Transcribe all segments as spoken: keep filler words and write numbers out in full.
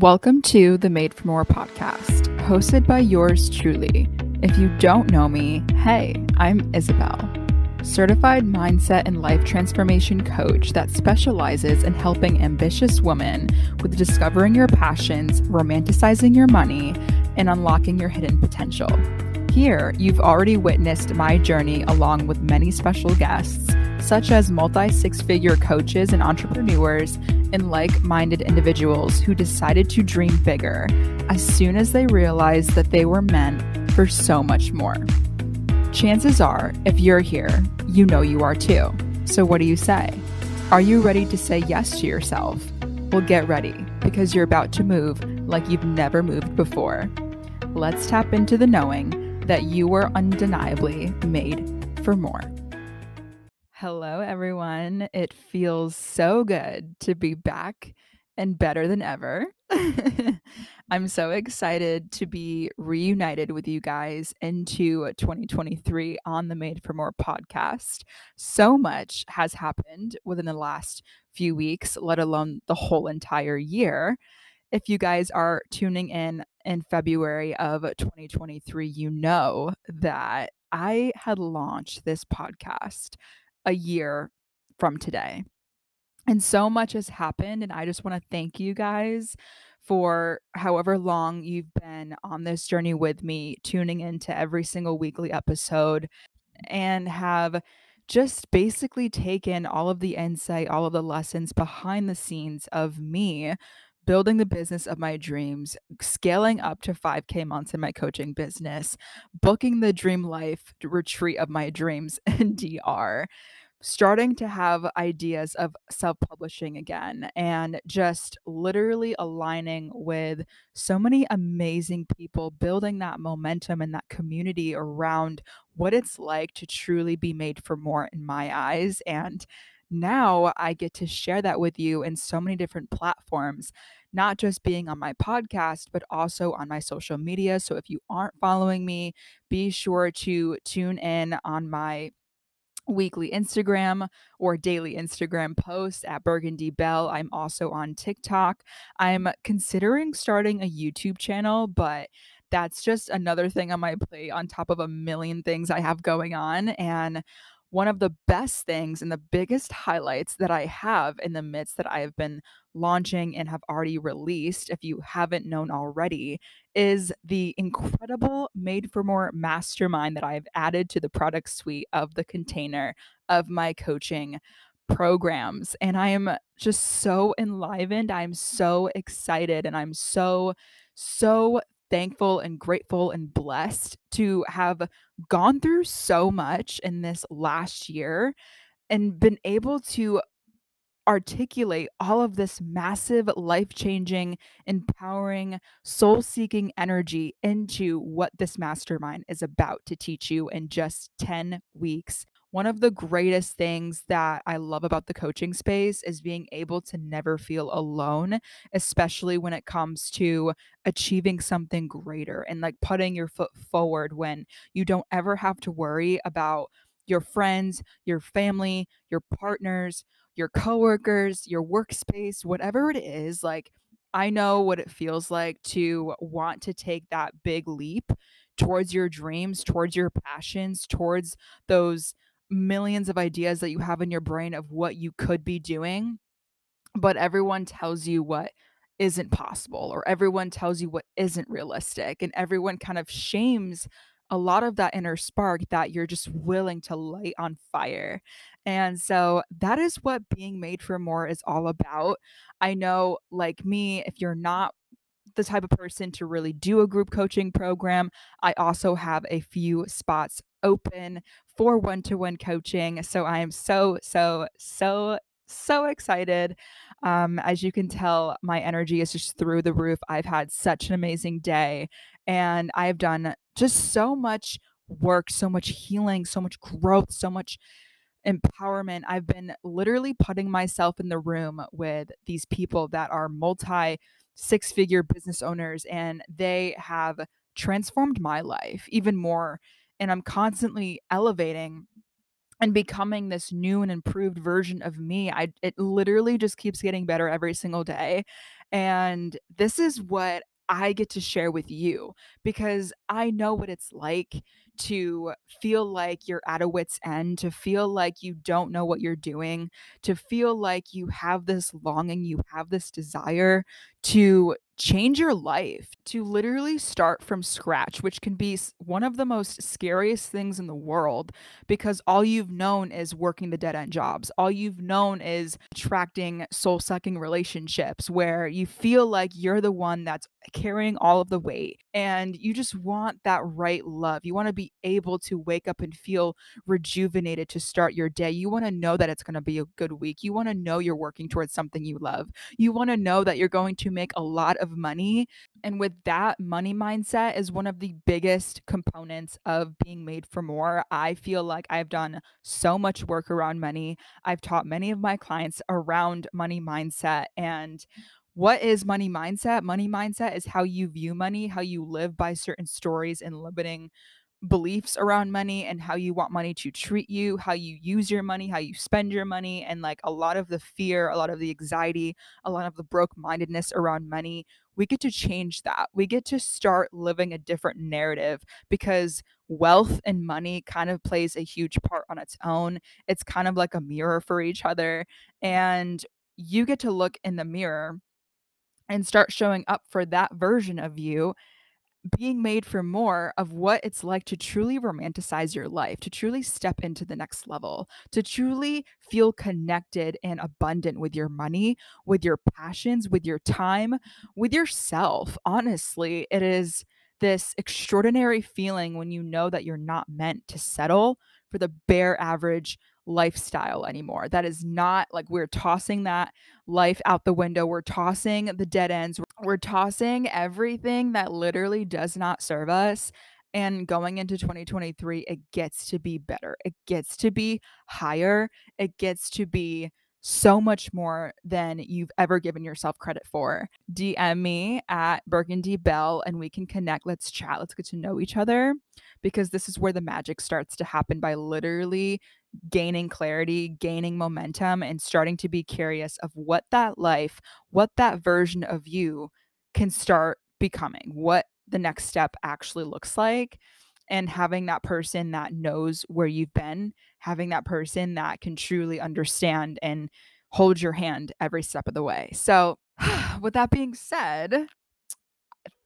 Welcome to the Made For More podcast, hosted by yours truly. If you don't know me, hey, I'm Isabel, certified mindset and life transformation coach that specializes in helping ambitious women with discovering your passions, romanticizing your money, and unlocking your hidden potential. Here, you've already witnessed my journey along with many special guests, such as multi-six-figure coaches and entrepreneurs and like-minded individuals who decided to dream bigger as soon as they realized that they were meant for so much more. Chances are, if you're here, you know you are too. So what do you say? Are you ready to say yes to yourself? Well, get ready, because you're about to move like you've never moved before. Let's tap into the knowing that you were undeniably made for more. Hello, everyone. It feels so good to be back and better than ever. I'm so excited to be reunited with you guys into twenty twenty-three on the Made for More podcast. So much has happened within the last few weeks, let alone the whole entire year. If you guys are tuning in in February of twenty twenty-three, you know that I had launched this podcast a year from today. And so much has happened. And I just want to thank you guys for however long you've been on this journey with me, tuning into every single weekly episode, and have just basically taken all of the insight, all of the lessons behind the scenes of me building the business of my dreams, scaling up to five K months in my coaching business, booking the dream life retreat of my dreams in D R, starting to have ideas of self-publishing again, and just literally aligning with so many amazing people, building that momentum and that community around what it's like to truly be made for more in my eyes. And now I get to share that with you in so many different platforms, not just being on my podcast, but also on my social media. So if you aren't following me, be sure to tune in on my weekly Instagram or daily Instagram posts at burgundy belle. I'm also on TikTok. I'm considering starting a YouTube channel, but that's just another thing on my plate on top of a million things I have going on. And one of the best things and the biggest highlights that I have in the midst that I have been launching and have already released, if you haven't known already, is the incredible Made for More mastermind that I've added to the product suite of the container of my coaching programs. And I am just so enlivened. I'm so excited, and I'm so, so thankful and grateful and blessed to have gone through so much in this last year and been able to articulate all of this massive, life-changing, empowering, soul-seeking energy into what this mastermind is about to teach you in just ten weeks. One of the greatest things that I love about the coaching space is being able to never feel alone, especially when it comes to achieving something greater and like putting your foot forward, when you don't ever have to worry about your friends, your family, your partners, your coworkers, your workspace, whatever it is. Like, I know what it feels like to want to take that big leap towards your dreams, towards your passions, towards those millions of ideas that you have in your brain of what you could be doing, but everyone tells you what isn't possible, or everyone tells you what isn't realistic, and everyone kind of shames a lot of that inner spark that you're just willing to light on fire. And so that is what being made for more is all about. I know, like me, if you're not the type of person to really do a group coaching program, I also have a few spots open for one-to-one coaching. So I am so, so, so, so excited. Um, as you can tell, my energy is just through the roof. I've had such an amazing day, and I've done just so much work, so much healing, so much growth, so much empowerment. I've been literally putting myself in the room with these people that are multi six-figure business owners, and they have transformed my life even more. And I'm constantly elevating and becoming this new and improved version of me. I, it literally just keeps getting better every single day. And this is what I get to share with you, because I know what it's like to feel like you're at a wit's end, to feel like you don't know what you're doing, to feel like you have this longing, you have this desire to change your life, to literally start from scratch, which can be one of the most scariest things in the world, because all you've known is working the dead-end jobs. All you've known is attracting soul-sucking relationships where you feel like you're the one that's carrying all of the weight, and you just want that right love. You want to be able to wake up and feel rejuvenated to start your day. You want to know that it's going to be a good week. You want to know you're working towards something you love. You want to know that you're going to make a lot of money. And with that, money mindset is one of the biggest components of being made for more. I feel like I've done so much work around money. I've taught many of my clients around money mindset. And what is money mindset? Money mindset is how you view money, how you live by certain stories and limiting beliefs around money, and how you want money to treat you, how you use your money, how you spend your money. And like a lot of the fear, a lot of the anxiety, a lot of the broke-mindedness around money, we get to change that. We get to start living a different narrative, because wealth and money kind of plays a huge part on its own. It's kind of like a mirror for each other. And you get to look in the mirror and start showing up for that version of you, being made for more, of what it's like to truly romanticize your life, to truly step into the next level, to truly feel connected and abundant with your money, with your passions, with your time, with yourself. Honestly, it is this extraordinary feeling when you know that you're not meant to settle for the bare average lifestyle anymore. That is not, like, we're tossing that life out the window. We're tossing the dead ends. We're tossing everything that literally does not serve us. And going into twenty twenty-three, it gets to be better. It gets to be higher. It gets to be so much more than you've ever given yourself credit for. D M me at burgundy belle and we can connect. Let's chat. Let's get to know each other, because this is where the magic starts to happen, by literally gaining clarity, gaining momentum, and starting to be curious of what that life, what that version of you can start becoming, what the next step actually looks like. And having that person that knows where you've been, having that person that can truly understand and hold your hand every step of the way. So with that being said,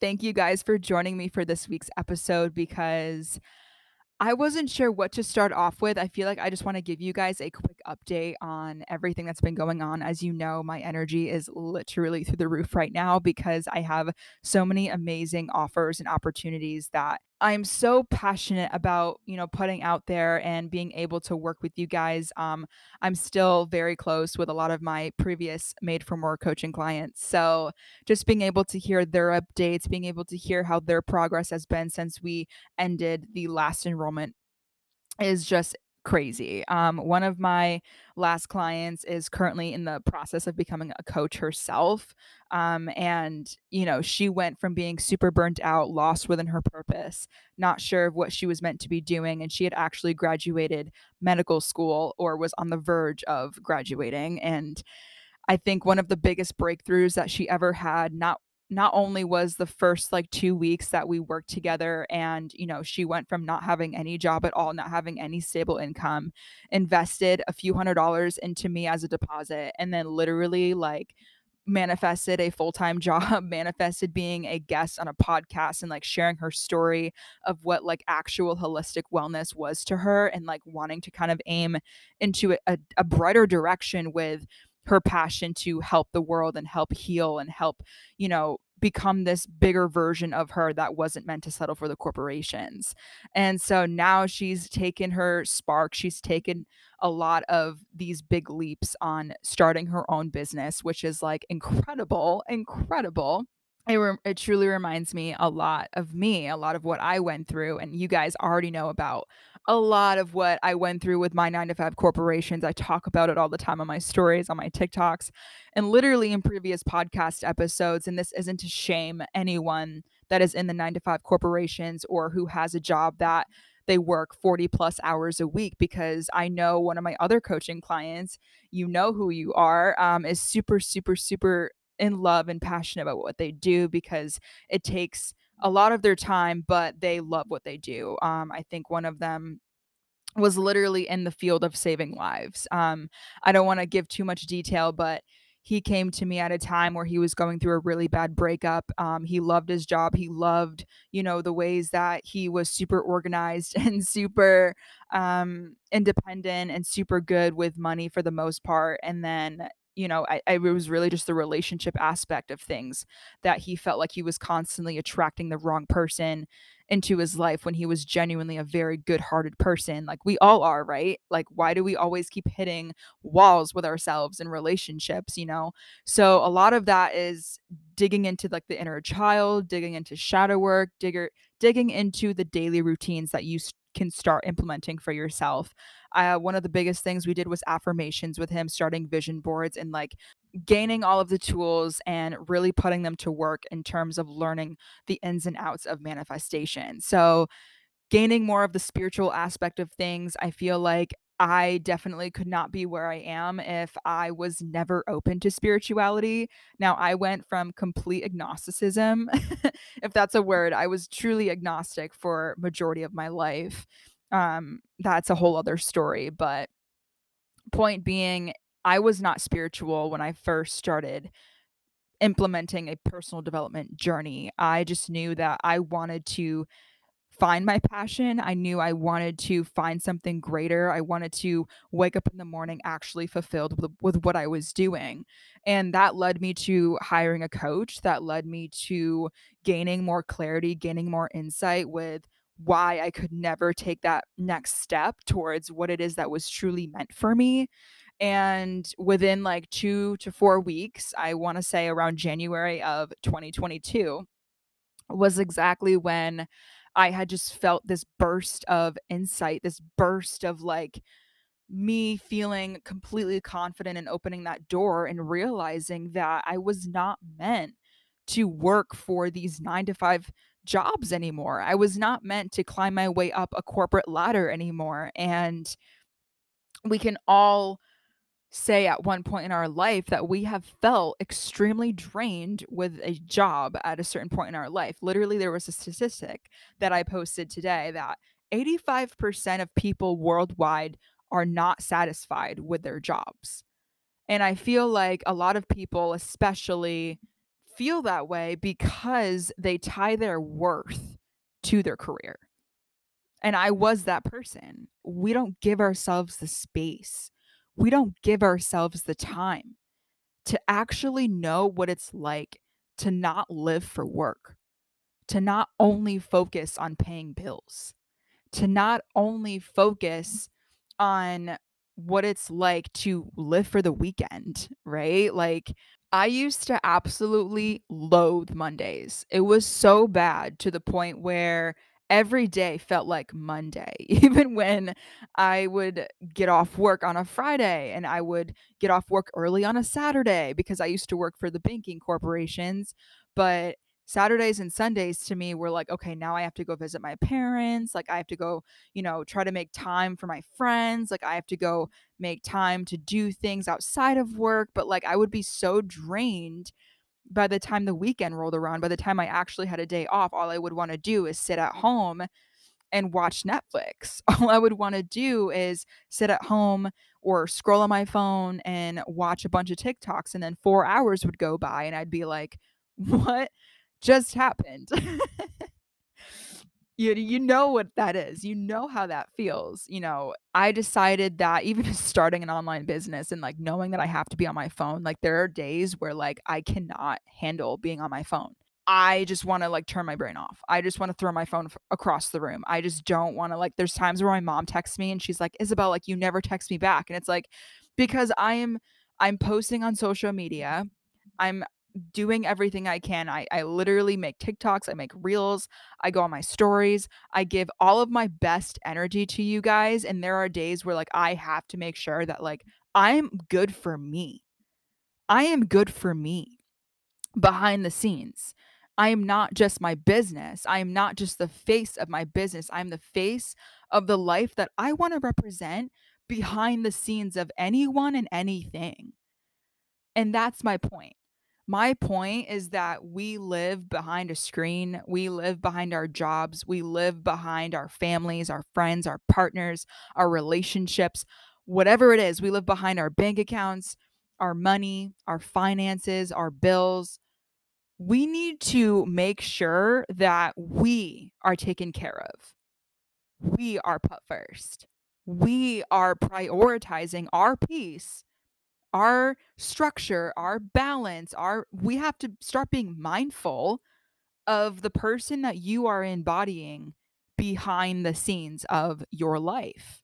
thank you guys for joining me for this week's episode, because I wasn't sure what to start off with. I feel like I just want to give you guys a quick update on everything that's been going on. As you know, my energy is literally through the roof right now, because I have so many amazing offers and opportunities that I'm so passionate about, you know, putting out there and being able to work with you guys. Um, I'm still very close with a lot of my previous Made For More coaching clients. So just being able to hear their updates, being able to hear how their progress has been since we ended the last enrollment is just crazy. Um, one of my last clients is currently in the process of becoming a coach herself. Um, and, you know, she went from being super burnt out, lost within her purpose, not sure of what she was meant to be doing. And she had actually graduated medical school, or was on the verge of graduating. And I think one of the biggest breakthroughs that she ever had, not Not only was the first like two weeks that we worked together, and, you know, she went from not having any job at all, not having any stable income, invested a few hundred dollars into me as a deposit, and then literally like manifested a full-time job, manifested being a guest on a podcast, and like sharing her story of what like actual holistic wellness was to her, and like wanting to kind of aim into a, a brighter direction with her passion to help the world and help heal and help, you know, become this bigger version of her that wasn't meant to settle for the corporations. And so now she's taken her spark. She's taken a lot of these big leaps on starting her own business, which is like incredible, incredible. It, re- it truly reminds me a lot of me, a lot of what I went through. And you guys already know about a lot of what I went through with my nine to five corporations. I talk about it all the time on my stories, on my TikToks, and literally in previous podcast episodes. And this isn't to shame anyone that is in the nine to five corporations, or who has a job that they work forty plus hours a week, because I know one of my other coaching clients, you know who you are, um, is super, super, super in love and passionate about what they do, because it takes a lot of their time, but they love what they do. Um, I think one of them was literally in the field of saving lives. Um, I don't want to give too much detail, but he came to me at a time where he was going through a really bad breakup. Um, he loved his job. He loved, you know, the ways that he was super organized and super um, independent and super good with money for the most part. And then, you know, I, I, it was really just the relationship aspect of things that he felt like he was constantly attracting the wrong person into his life when he was genuinely a very good-hearted person. Like we all are, right? Like, why do we always keep hitting walls with ourselves in relationships, you know? So a lot of that is digging into like the inner child, digging into shadow work, digger, digging into the daily routines that you st- can start implementing for yourself. Uh, one of the biggest things we did was affirmations with him, starting vision boards and like gaining all of the tools and really putting them to work in terms of learning the ins and outs of manifestation. So gaining more of the spiritual aspect of things. I feel like I definitely could not be where I am if I was never open to spirituality. Now, I went from complete agnosticism, if that's a word. I was truly agnostic for majority of my life. Um, that's a whole other story. But point being, I was not spiritual when I first started implementing a personal development journey. I just knew that I wanted to find my passion. I knew I wanted to find something greater. I wanted to wake up in the morning actually fulfilled with, with what I was doing. And that led me to hiring a coach. That led me to gaining more clarity, gaining more insight with why I could never take that next step towards what it is that was truly meant for me. And within like two to four weeks, I want to say around January of twenty twenty-two was exactly when I had just felt this burst of insight, this burst of like me feeling completely confident and opening that door and realizing that I was not meant to work for these nine to five jobs anymore. I was not meant to climb my way up a corporate ladder anymore. And we can all say at one point in our life that we have felt extremely drained with a job at a certain point in our life. Literally, there was a statistic that I posted today that eighty-five percent of people worldwide are not satisfied with their jobs. And I feel like a lot of people especially feel that way because they tie their worth to their career. And I was that person. We don't give ourselves the space. We don't give ourselves the time to actually know what it's like to not live for work, to not only focus on paying bills, to not only focus on what it's like to live for the weekend, right? Like, I used to absolutely loathe Mondays. It was so bad to the point where every day felt like Monday, even when I would get off work on a Friday and I would get off work early on a Saturday because I used to work for the banking corporations. But Saturdays and Sundays to me were like, okay, now I have to go visit my parents. Like I have to go, you know, try to make time for my friends. Like I have to go make time to do things outside of work. But like I would be so drained by the time the weekend rolled around, by the time I actually had a day off, all I would want to do is sit at home and watch Netflix. All I would want to do is sit at home or scroll on my phone and watch a bunch of TikToks. And then four hours would go by and I'd be like, what just happened? You, you know what that is. You know how that feels. You know, I decided that even starting an online business and like knowing that I have to be on my phone, like there are days where like I cannot handle being on my phone. I just want to like turn my brain off. I just want to throw my phone f- across the room. I just don't want to like, there's times where my mom texts me and she's like, Isabel, like you never text me back. And it's like, because I am, I'm posting on social media. I'm doing everything I can. I, I literally make TikToks. I make reels. I go on my stories. I give all of my best energy to you guys. And there are days where like, I have to make sure that like, I'm good for me. I am good for me behind the scenes. I am not just my business. I am not just the face of my business. I'm the face of the life that I want to represent behind the scenes of anyone and anything. And that's my point. My point is that we live behind a screen. We live behind our jobs. We live behind our families, our friends, our partners, our relationships, whatever it is. We live behind our bank accounts, our money, our finances, our bills. We need to make sure that we are taken care of. We are put first. We are prioritizing our peace, our structure, our balance, our, we have to start being mindful of the person that you are embodying behind the scenes of your life.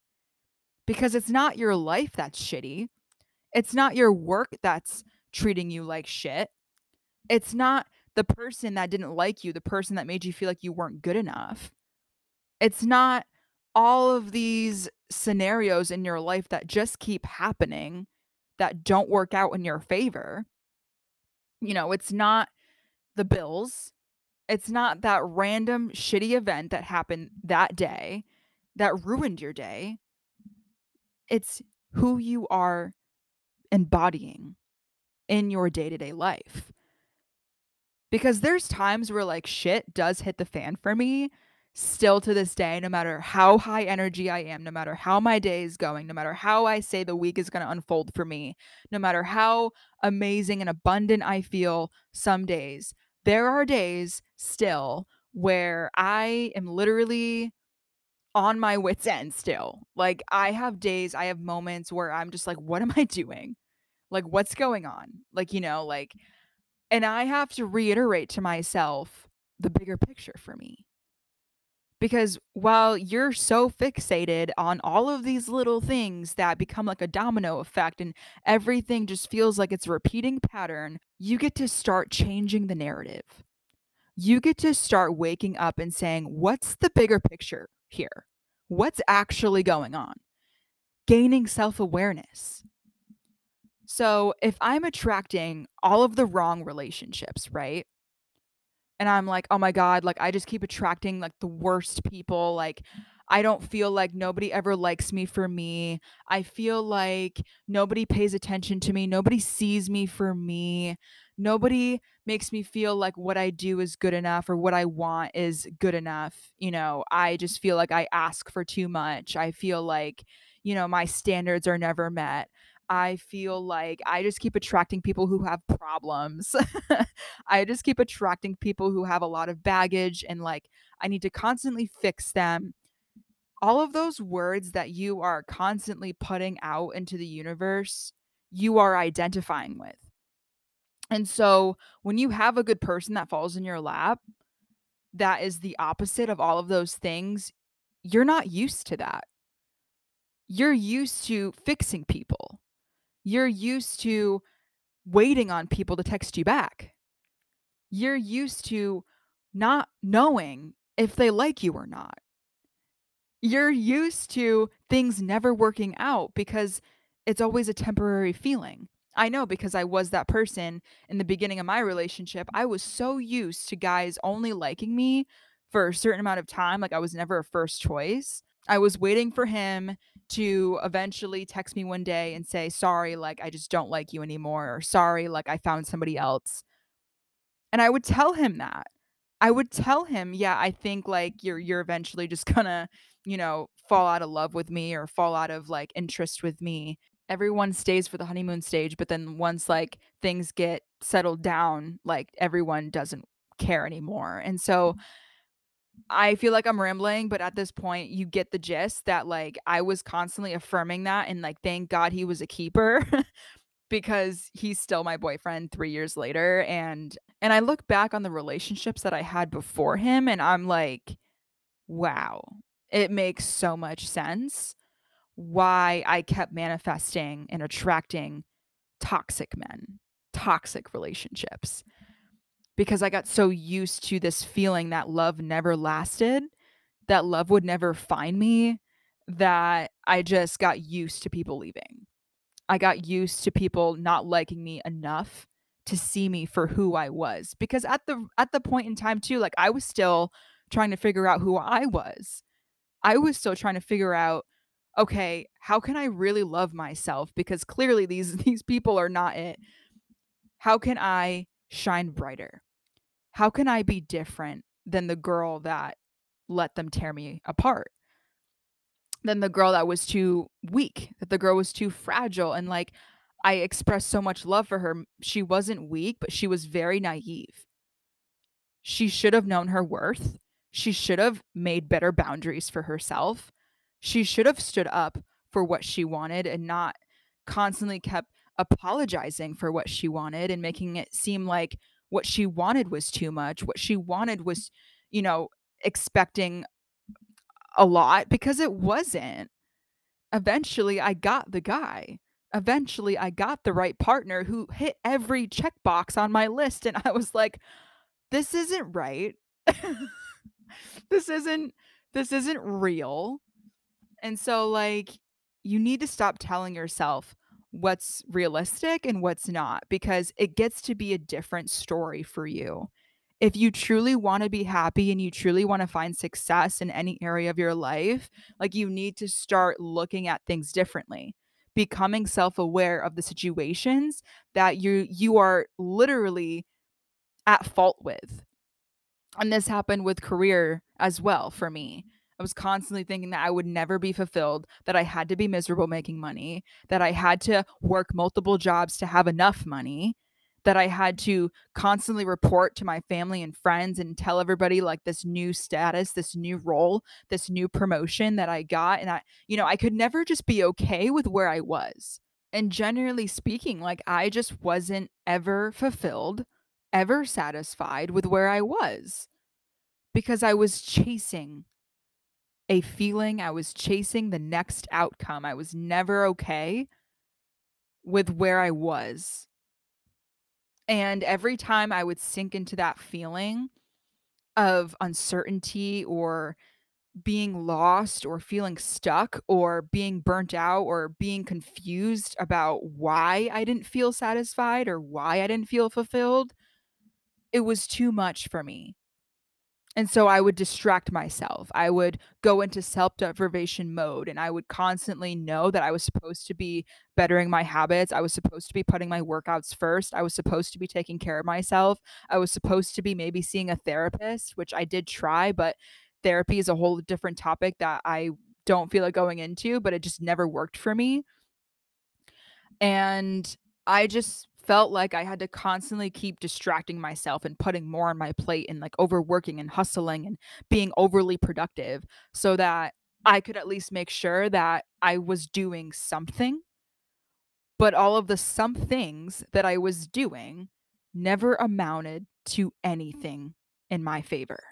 Because it's not your life that's shitty. It's not your work that's treating you like shit. It's not the person that didn't like you, the person that made you feel like you weren't good enough. It's not all of these scenarios in your life that just keep happening that don't work out in your favor. You know, it's not the bills. It's not that random shitty event that happened that day that ruined your day. It's who you are embodying in your day-to-day life. Because there's times where like shit does hit the fan for me still to this day, no matter how high energy I am, no matter how my day is going, no matter how I say the week is going to unfold for me, no matter how amazing and abundant I feel some days, there are days still where I am literally on my wit's end still. Like I have days, I have moments where I'm just like, what am I doing? Like, what's going on? Like, you know, like, and I have to reiterate to myself the bigger picture for me. Because while you're so fixated on all of these little things that become like a domino effect and everything just feels like it's a repeating pattern, you get to start changing the narrative. You get to start waking up and saying, what's the bigger picture here? What's actually going on? Gaining self-awareness. So if I'm attracting all of the wrong relationships, right? And I'm like, oh my God, like I just keep attracting like the worst people. Like I don't feel like nobody ever likes me for me. I feel like nobody pays attention to me. Nobody sees me for me. Nobody makes me feel like what I do is good enough or what I want is good enough. You know, I just feel like I ask for too much. I feel like, you know, my standards are never met. I feel like I just keep attracting people who have problems. I just keep attracting people who have a lot of baggage and like I need to constantly fix them. All of those words that you are constantly putting out into the universe, you are identifying with. And so when you have a good person that falls in your lap, that is the opposite of all of those things, you're not used to that. You're used to fixing people. You're used to waiting on people to text you back. You're used to not knowing if they like you or not. You're used to things never working out because it's always a temporary feeling. I know because I was that person in the beginning of my relationship. I was so used to guys only liking me for a certain amount of time. Like I was never a first choice. I was waiting for him to eventually text me one day and say, sorry, like, I just don't like you anymore. Or sorry, like, I found somebody else. And I would tell him that. I would tell him, yeah, I think, like, you're you're eventually just gonna, you know, fall out of love with me or fall out of, like, interest with me. Everyone stays for the honeymoon stage. But then once, like, things get settled down, like, everyone doesn't care anymore. And so I feel like I'm rambling, but at this point you get the gist that like I was constantly affirming that and like thank God he was a keeper because he's still my boyfriend three years later. And and I look back on the relationships that I had before him and I'm like, wow, it makes so much sense why I kept manifesting and attracting toxic men, toxic relationships. Because I got so used to this feeling that love never lasted, that love would never find me, that I just got used to people leaving. I got used to people not liking me enough to see me for who I was. Because at the at the point in time too, like I was still trying to figure out who I was. I was still trying to figure out, okay, how can I really love myself? Because clearly these, these people are not it. How can I shine brighter? How can I be different than the girl that let them tear me apart? Than the girl that was too weak, that the girl was too fragile. And like, I expressed so much love for her. She wasn't weak, but she was very naive. She should have known her worth. She should have made better boundaries for herself. She should have stood up for what she wanted and not constantly kept apologizing for what she wanted and making it seem like what she wanted was too much. What she wanted was, you know, expecting a lot, because it wasn't. Eventually, I got the guy. Eventually, I got the right partner who hit every checkbox on my list. And I was like, this isn't right. This isn't, this isn't real. And so like, you need to stop telling yourself what's realistic and what's not, because it gets to be a different story for you. If you truly want to be happy and you truly want to find success in any area of your life, like, you need to start looking at things differently, becoming self-aware of the situations that you you are literally at fault with. And this happened with career as well for me. I was constantly thinking that I would never be fulfilled, that I had to be miserable making money, that I had to work multiple jobs to have enough money, that I had to constantly report to my family and friends and tell everybody like this new status, this new role, this new promotion that I got. And I, you know, I could never just be okay with where I was. And generally speaking, like, I just wasn't ever fulfilled, ever satisfied with where I was, because I was chasing a feeling. I was chasing the next outcome. I was never okay with where I was. And every time I would sink into that feeling of uncertainty or being lost or feeling stuck or being burnt out or being confused about why I didn't feel satisfied or why I didn't feel fulfilled, it was too much for me. And so I would distract myself. I would go into self-deprivation mode, and I would constantly know that I was supposed to be bettering my habits. I was supposed to be putting my workouts first. I was supposed to be taking care of myself. I was supposed to be maybe seeing a therapist, which I did try, but therapy is a whole different topic that I don't feel like going into, but it just never worked for me. And I just felt like I had to constantly keep distracting myself and putting more on my plate and like overworking and hustling and being overly productive so that I could at least make sure that I was doing something. But all of the some things that I was doing never amounted to anything in my favor.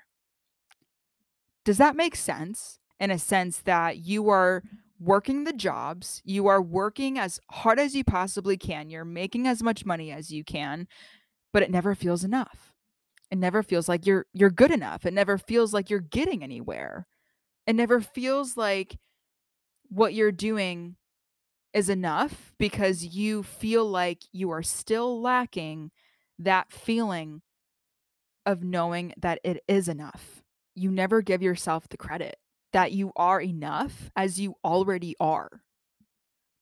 Does that make sense? In a sense that you are working the jobs, you are working as hard as you possibly can, you're making as much money as you can, but it never feels enough. It never feels like you're you're good enough. It never feels like you're getting anywhere. It never feels like what you're doing is enough, because you feel like you are still lacking that feeling of knowing that it is enough. You never give yourself the credit that you are enough as you already are.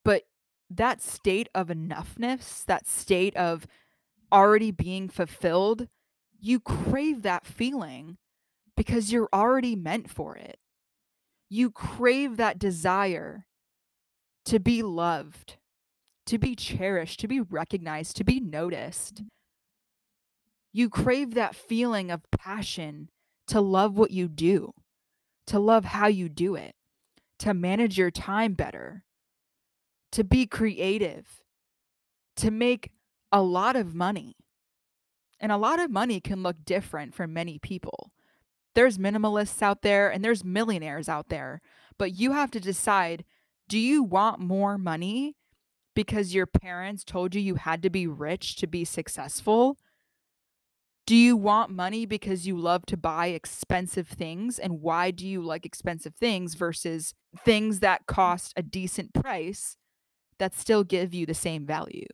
But that state of enoughness, that state of already being fulfilled, you crave that feeling because you're already meant for it. You crave that desire to be loved, to be cherished, to be recognized, to be noticed. You crave that feeling of passion to love what you do, to love how you do it, to manage your time better, to be creative, to make a lot of money. And a lot of money can look different for many people. There's minimalists out there and there's millionaires out there, but you have to decide, do you want more money because your parents told you you had to be rich to be successful? Do you want money because you love to buy expensive things? And why do you like expensive things versus things that cost a decent price that still give you the same value?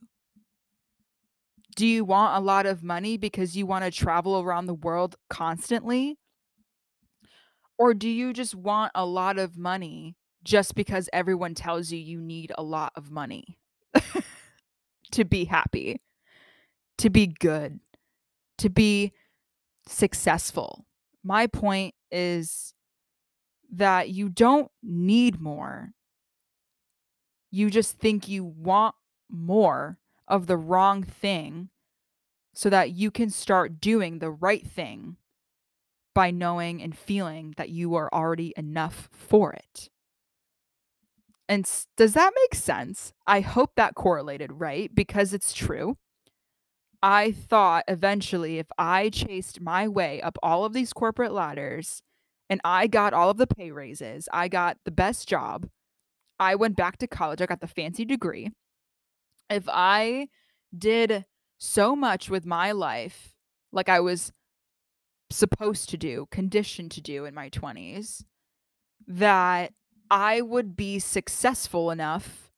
Do you want a lot of money because you want to travel around the world constantly? Or do you just want a lot of money just because everyone tells you you need a lot of money to be happy, to be good, to be successful. My point is that you don't need more. You just think you want more of the wrong thing so that you can start doing the right thing by knowing and feeling that you are already enough for it. And does that make sense? I hope that correlated, right? Because it's true. I thought eventually if I chased my way up all of these corporate ladders and I got all of the pay raises, I got the best job, I went back to college, I got the fancy degree. If I did so much with my life, like I was supposed to do, conditioned to do in my twenties, that I would be successful enough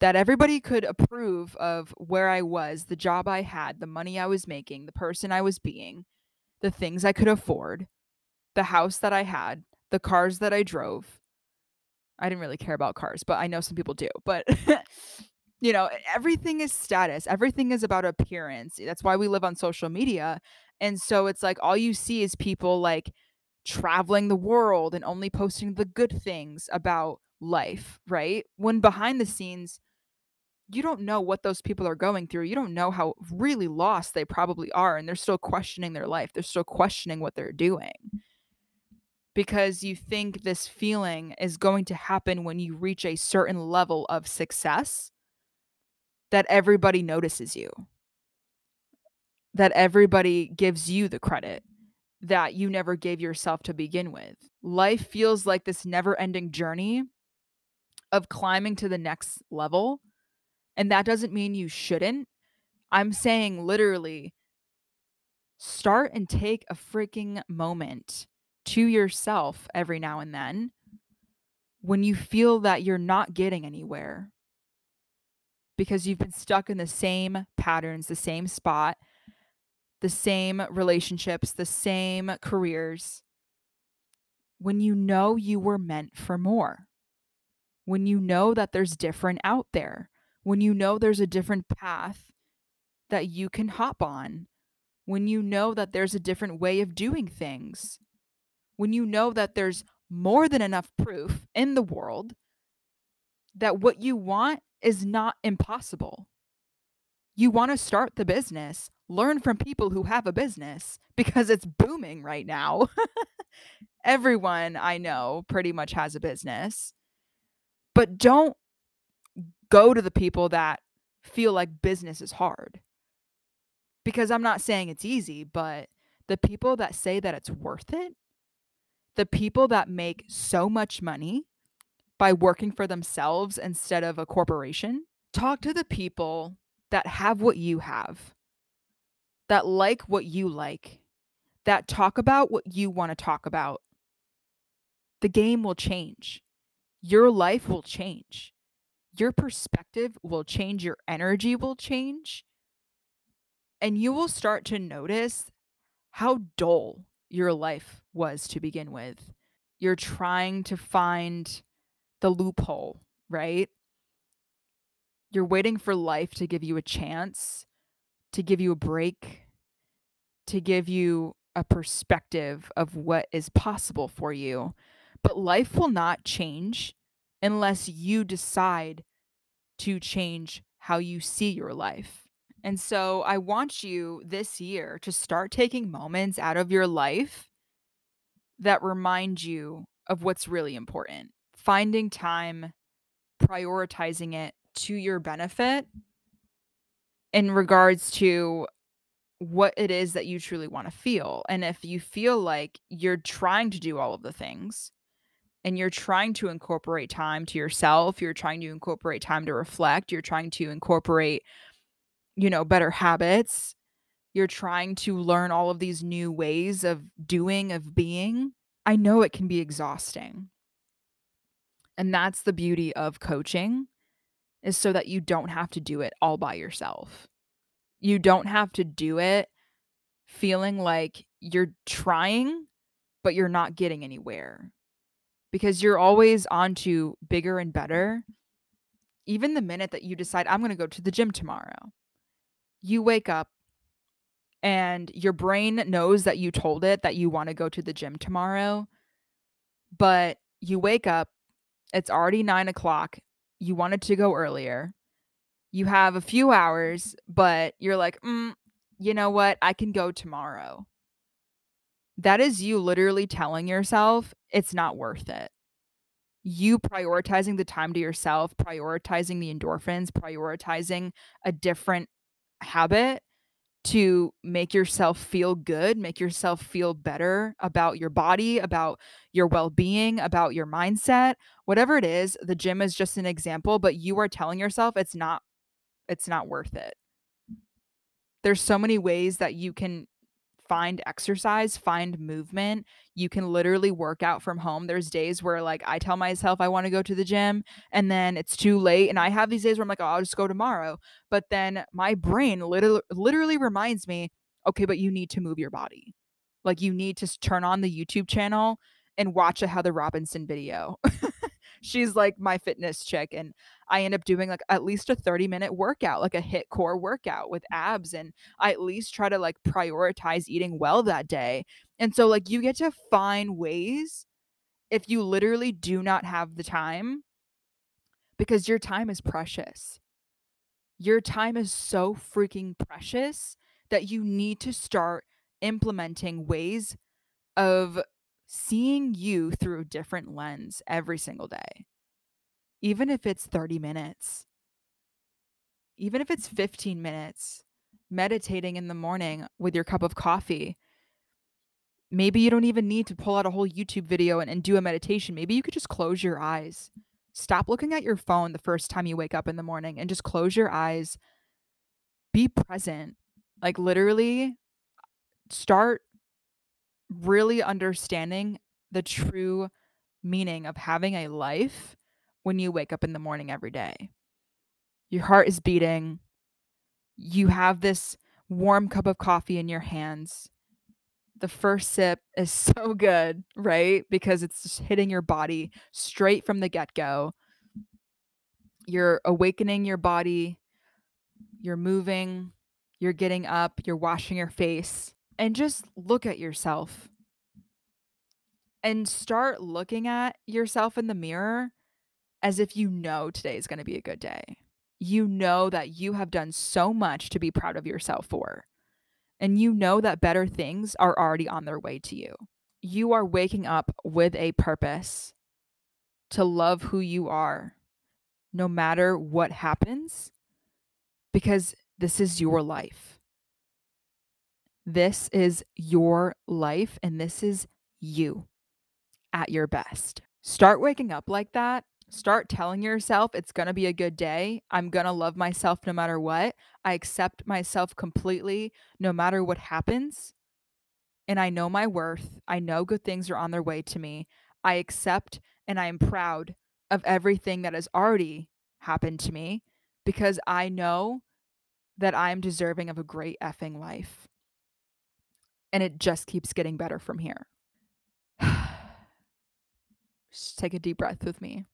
that everybody could approve of where I was, the job I had, the money I was making, the person I was being, the things I could afford, the house that I had, the cars that I drove. I didn't really care about cars, but I know some people do. But, you know, everything is status. Everything is about appearance. That's why we live on social media. And so it's like all you see is people like traveling the world and only posting the good things about life, right? When behind the scenes, you don't know what those people are going through. You don't know how really lost they probably are. And they're still questioning their life. They're still questioning what they're doing. Because you think this feeling is going to happen when you reach a certain level of success, that everybody notices you, that everybody gives you the credit that you never gave yourself to begin with. Life feels like this never-ending journey of climbing to the next level. And that doesn't mean you shouldn't. I'm saying literally start and take a freaking moment to yourself every now and then when you feel that you're not getting anywhere because you've been stuck in the same patterns, the same spot, the same relationships, the same careers, when you know you were meant for more, when you know that there's different out there, when you know there's a different path that you can hop on, when you know that there's a different way of doing things, when you know that there's more than enough proof in the world that what you want is not impossible. You want to start the business, learn from people who have a business because it's booming right now. Everyone I know pretty much has a business, but don't go to the people that feel like business is hard, because I'm not saying it's easy, but the people that say that it's worth it, the people that make so much money by working for themselves instead of a corporation, talk to the people that have what you have, that like what you like, that talk about what you want to talk about. The game will change. Your life will change. Your perspective will change. Your energy will change. And you will start to notice how dull your life was to begin with. You're trying to find the loophole, right? You're waiting for life to give you a chance, to give you a break, to give you a perspective of what is possible for you. But life will not change unless you decide to change how you see your life. And so I want you this year to start taking moments out of your life that remind you of what's really important. Finding time, prioritizing it to your benefit in regards to what it is that you truly want to feel. And if you feel like you're trying to do all of the things and you're trying to incorporate time to yourself, you're trying to incorporate time to reflect, you're trying to incorporate you know, better habits, you're trying to learn all of these new ways of doing, of being, I know it can be exhausting. And that's the beauty of coaching, is so that you don't have to do it all by yourself. You don't have to do it feeling like you're trying, but you're not getting anywhere, because you're always on to bigger and better. Even the minute that you decide, I'm going to go to the gym tomorrow, you wake up, and your brain knows that you told it that you want to go to the gym tomorrow, but you wake up, it's already nine o'clock, you wanted to go earlier, you have a few hours, but you're like, mm, you know what, I can go tomorrow. That is you literally telling yourself it's not worth it. You prioritizing the time to yourself, prioritizing the endorphins, prioritizing a different habit to make yourself feel good, make yourself feel better about your body, about your well-being, about your mindset, whatever it is. The gym is just an example, but you are telling yourself it's not, it's not worth it. There's so many ways that you can find exercise, find movement. You can literally work out from home. There's days where like I tell myself I want to go to the gym and then it's too late. And I have these days where I'm like, oh, I'll just go tomorrow. But then my brain literally, literally reminds me, okay, but you need to move your body. Like you need to turn on the YouTube channel and watch a Heather Robinson video. She's like my fitness chick. And I end up doing like at least a thirty minute workout, like a HIIT core workout with abs. And I at least try to like prioritize eating well that day. And so like you get to find ways if you literally do not have the time, because your time is precious. Your time is so freaking precious that you need to start implementing ways of seeing you through a different lens every single day. Even if it's thirty minutes, even if it's fifteen minutes, meditating in the morning with your cup of coffee. Maybe you don't even need to pull out a whole YouTube video and, and do a meditation. Maybe you could just close your eyes. Stop looking at your phone the first time you wake up in the morning and just close your eyes. Be present. Like literally start really understanding the true meaning of having a life when you wake up in the morning every day. Your heart is beating. You have this warm cup of coffee in your hands. The first sip is so good, right? Because it's just hitting your body straight from the get-go. You're awakening your body. You're moving. You're getting up. You're washing your face. And just look at yourself and start looking at yourself in the mirror as if you know today is going to be a good day. You know that you have done so much to be proud of yourself for. And you know that better things are already on their way to you. You are waking up with a purpose to love who you are, no matter what happens, because this is your life. This is your life, and this is you at your best. Start waking up like that. Start telling yourself it's going to be a good day. I'm going to love myself no matter what. I accept myself completely no matter what happens. And I know my worth. I know good things are on their way to me. I accept and I am proud of everything that has already happened to me because I know that I am deserving of a great effing life. And it just keeps getting better from here. Just take a deep breath with me.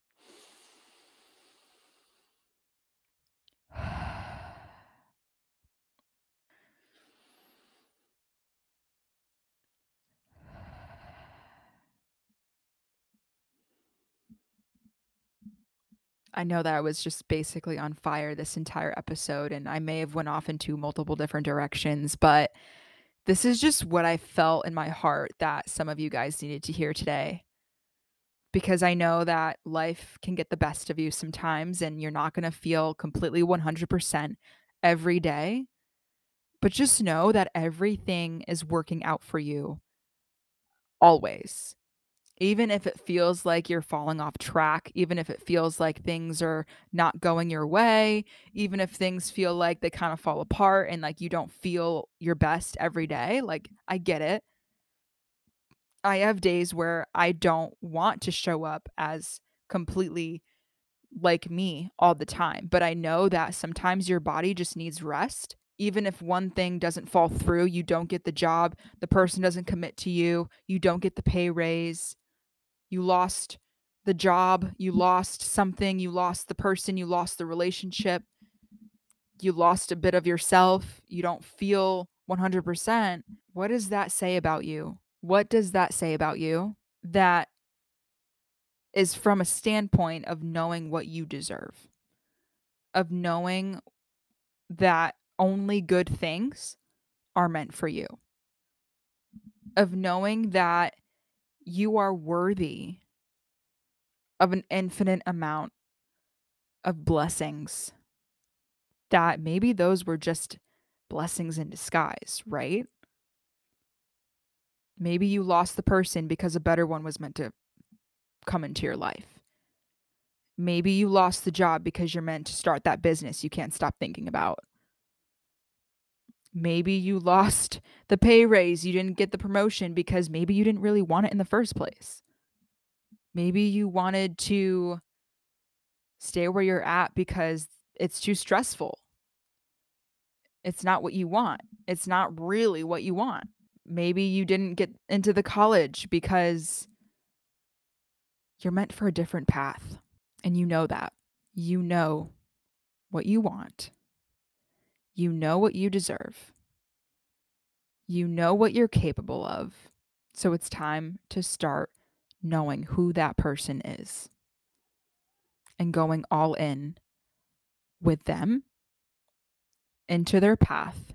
I know that I was just basically on fire this entire episode, and I may have went off into multiple different directions, but this is just what I felt in my heart that some of you guys needed to hear today, because I know that life can get the best of you sometimes and you're not going to feel completely one hundred percent every day, but just know that everything is working out for you always. Even if it feels like you're falling off track, even if it feels like things are not going your way, even if things feel like they kind of fall apart and like you don't feel your best every day, like I get it. I have days where I don't want to show up as completely like me all the time, but I know that sometimes your body just needs rest. Even if one thing doesn't fall through, you don't get the job, the person doesn't commit to you, you don't get the pay raise, you lost the job, you lost something, you lost the person, you lost the relationship, you lost a bit of yourself, you don't feel one hundred percent, what does that say about you? What does that say about you that is from a standpoint of knowing what you deserve, of knowing that only good things are meant for you, of knowing that you are worthy of an infinite amount of blessings, that maybe those were just blessings in disguise, right? Maybe you lost the person because a better one was meant to come into your life. Maybe you lost the job because you're meant to start that business you can't stop thinking about. Maybe you lost the pay raise, you didn't get the promotion because maybe you didn't really want it in the first place. Maybe you wanted to stay where you're at because it's too stressful. It's not what you want. It's not really what you want. Maybe you didn't get into the college because you're meant for a different path. And you know that. You know what you want. You know what you deserve. You know what you're capable of. So it's time to start knowing who that person is and going all in with them into their path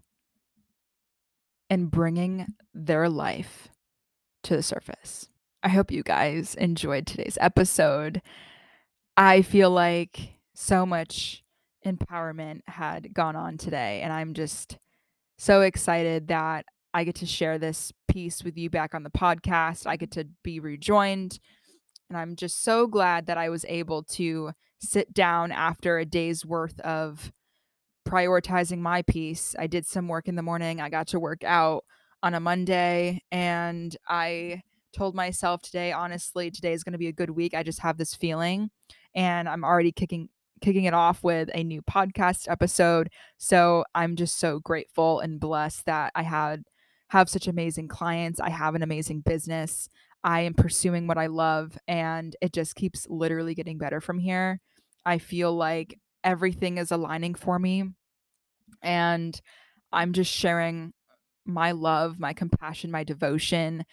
and bringing their life to the surface. I hope you guys enjoyed today's episode. I feel like so much empowerment had gone on today, and I'm just so excited that I get to share this piece with you back on the podcast. I get to be rejoined, and I'm just so glad that I was able to sit down after a day's worth of prioritizing my piece. I did some work in the morning. I got to work out on a Monday, and I told myself today, honestly, today is going to be a good week. I just have this feeling, and I'm already kicking kicking it off with a new podcast episode. So I'm just so grateful and blessed that I had have such amazing clients. I have an amazing business. I am pursuing what I love, and it just keeps literally getting better from here. I feel like everything is aligning for me, and I'm just sharing my love, my compassion, my devotion,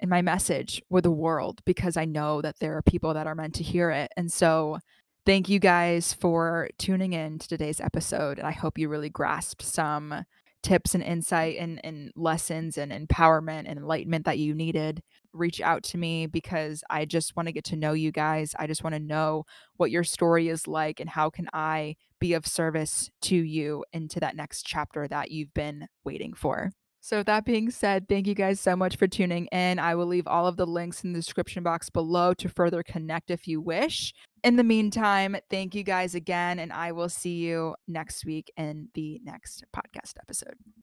and my message with the world because I know that there are people that are meant to hear it. And so thank you guys for tuning in to today's episode. And I hope you really grasped some tips and insight and, and lessons and empowerment and enlightenment that you needed. Reach out to me because I just want to get to know you guys. I just want to know what your story is like and how can I be of service to you into that next chapter that you've been waiting for. So that being said, thank you guys so much for tuning in. I will leave all of the links in the description box below to further connect if you wish. In the meantime, thank you guys again, and I will see you next week in the next podcast episode.